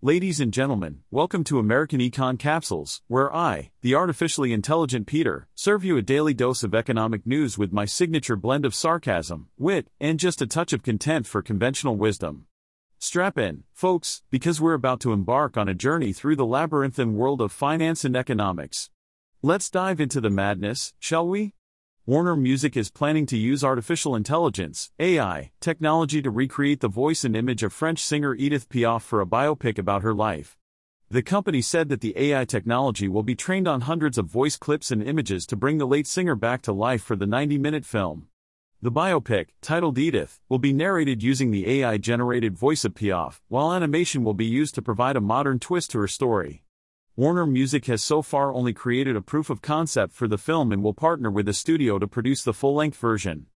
Ladies and gentlemen, welcome to American Econ Capsules, where I, the artificially intelligent Peter, serve you a daily dose of economic news with my signature blend of sarcasm, wit, and just a touch of contempt for conventional wisdom. Strap in, folks, because we're about to embark on a journey through the labyrinthine world of finance and economics. Let's dive into the madness, shall we? Warner Music is planning to use artificial intelligence, AI, technology to recreate the voice and image of French singer Edith Piaf for a biopic about her life. The company said that the AI technology will be trained on hundreds of voice clips and images to bring the late singer back to life for the 90-minute film. The biopic, titled Edith, will be narrated using the AI-generated voice of Piaf, while animation will be used to provide a modern twist to her story. Warner Music has so far only created a proof of concept for the film and will partner with a studio to produce the full-length version.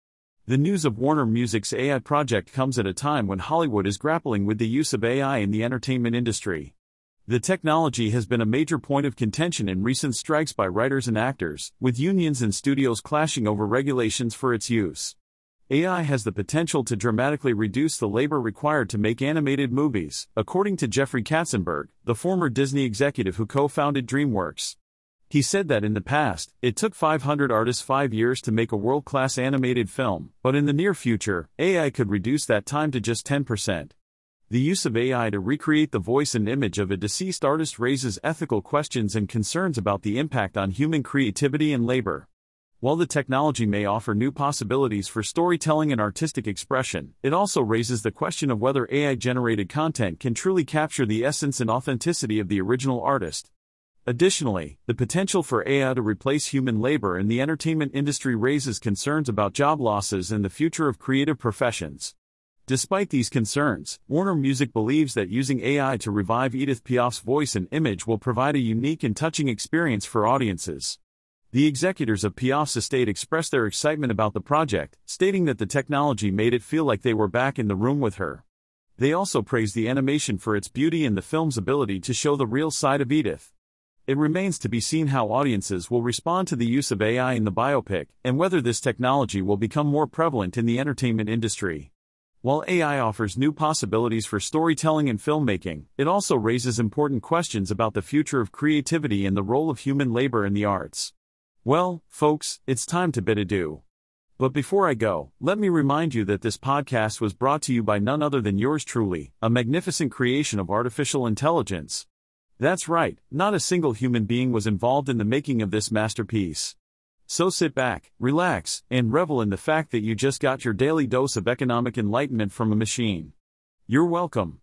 The news of Warner Music's AI project comes at a time when Hollywood is grappling with the use of AI in the entertainment industry. The technology has been a major point of contention in recent strikes by writers and actors, with unions and studios clashing over regulations for its use. AI has the potential to dramatically reduce the labor required to make animated movies, according to Jeffrey Katzenberg, the former Disney executive who co-founded DreamWorks. He said that in the past, it took 500 artists 5 years to make a world-class animated film, but in the near future, AI could reduce that time to just 10%. The use of AI to recreate the voice and image of a deceased artist raises ethical questions and concerns about the impact on human creativity and labor. While the technology may offer new possibilities for storytelling and artistic expression, it also raises the question of whether AI-generated content can truly capture the essence and authenticity of the original artist. Additionally, the potential for AI to replace human labor in the entertainment industry raises concerns about job losses and the future of creative professions. Despite these concerns, Warner Music believes that using AI to revive Edith Piaf's voice and image will provide a unique and touching experience for audiences. The executors of Piaf's estate expressed their excitement about the project, stating that the technology made it feel like they were back in the room with her. They also praised the animation for its beauty and the film's ability to show the real side of Edith. It remains to be seen how audiences will respond to the use of AI in the biopic, and whether this technology will become more prevalent in the entertainment industry. While AI offers new possibilities for storytelling and filmmaking, it also raises important questions about the future of creativity and the role of human labor in the arts. Well, folks, it's time to bid adieu. But before I go, let me remind you that this podcast was brought to you by none other than yours truly, a magnificent creation of artificial intelligence. That's right, not a single human being was involved in the making of this masterpiece. So sit back, relax, and revel in the fact that you just got your daily dose of economic enlightenment from a machine. You're welcome.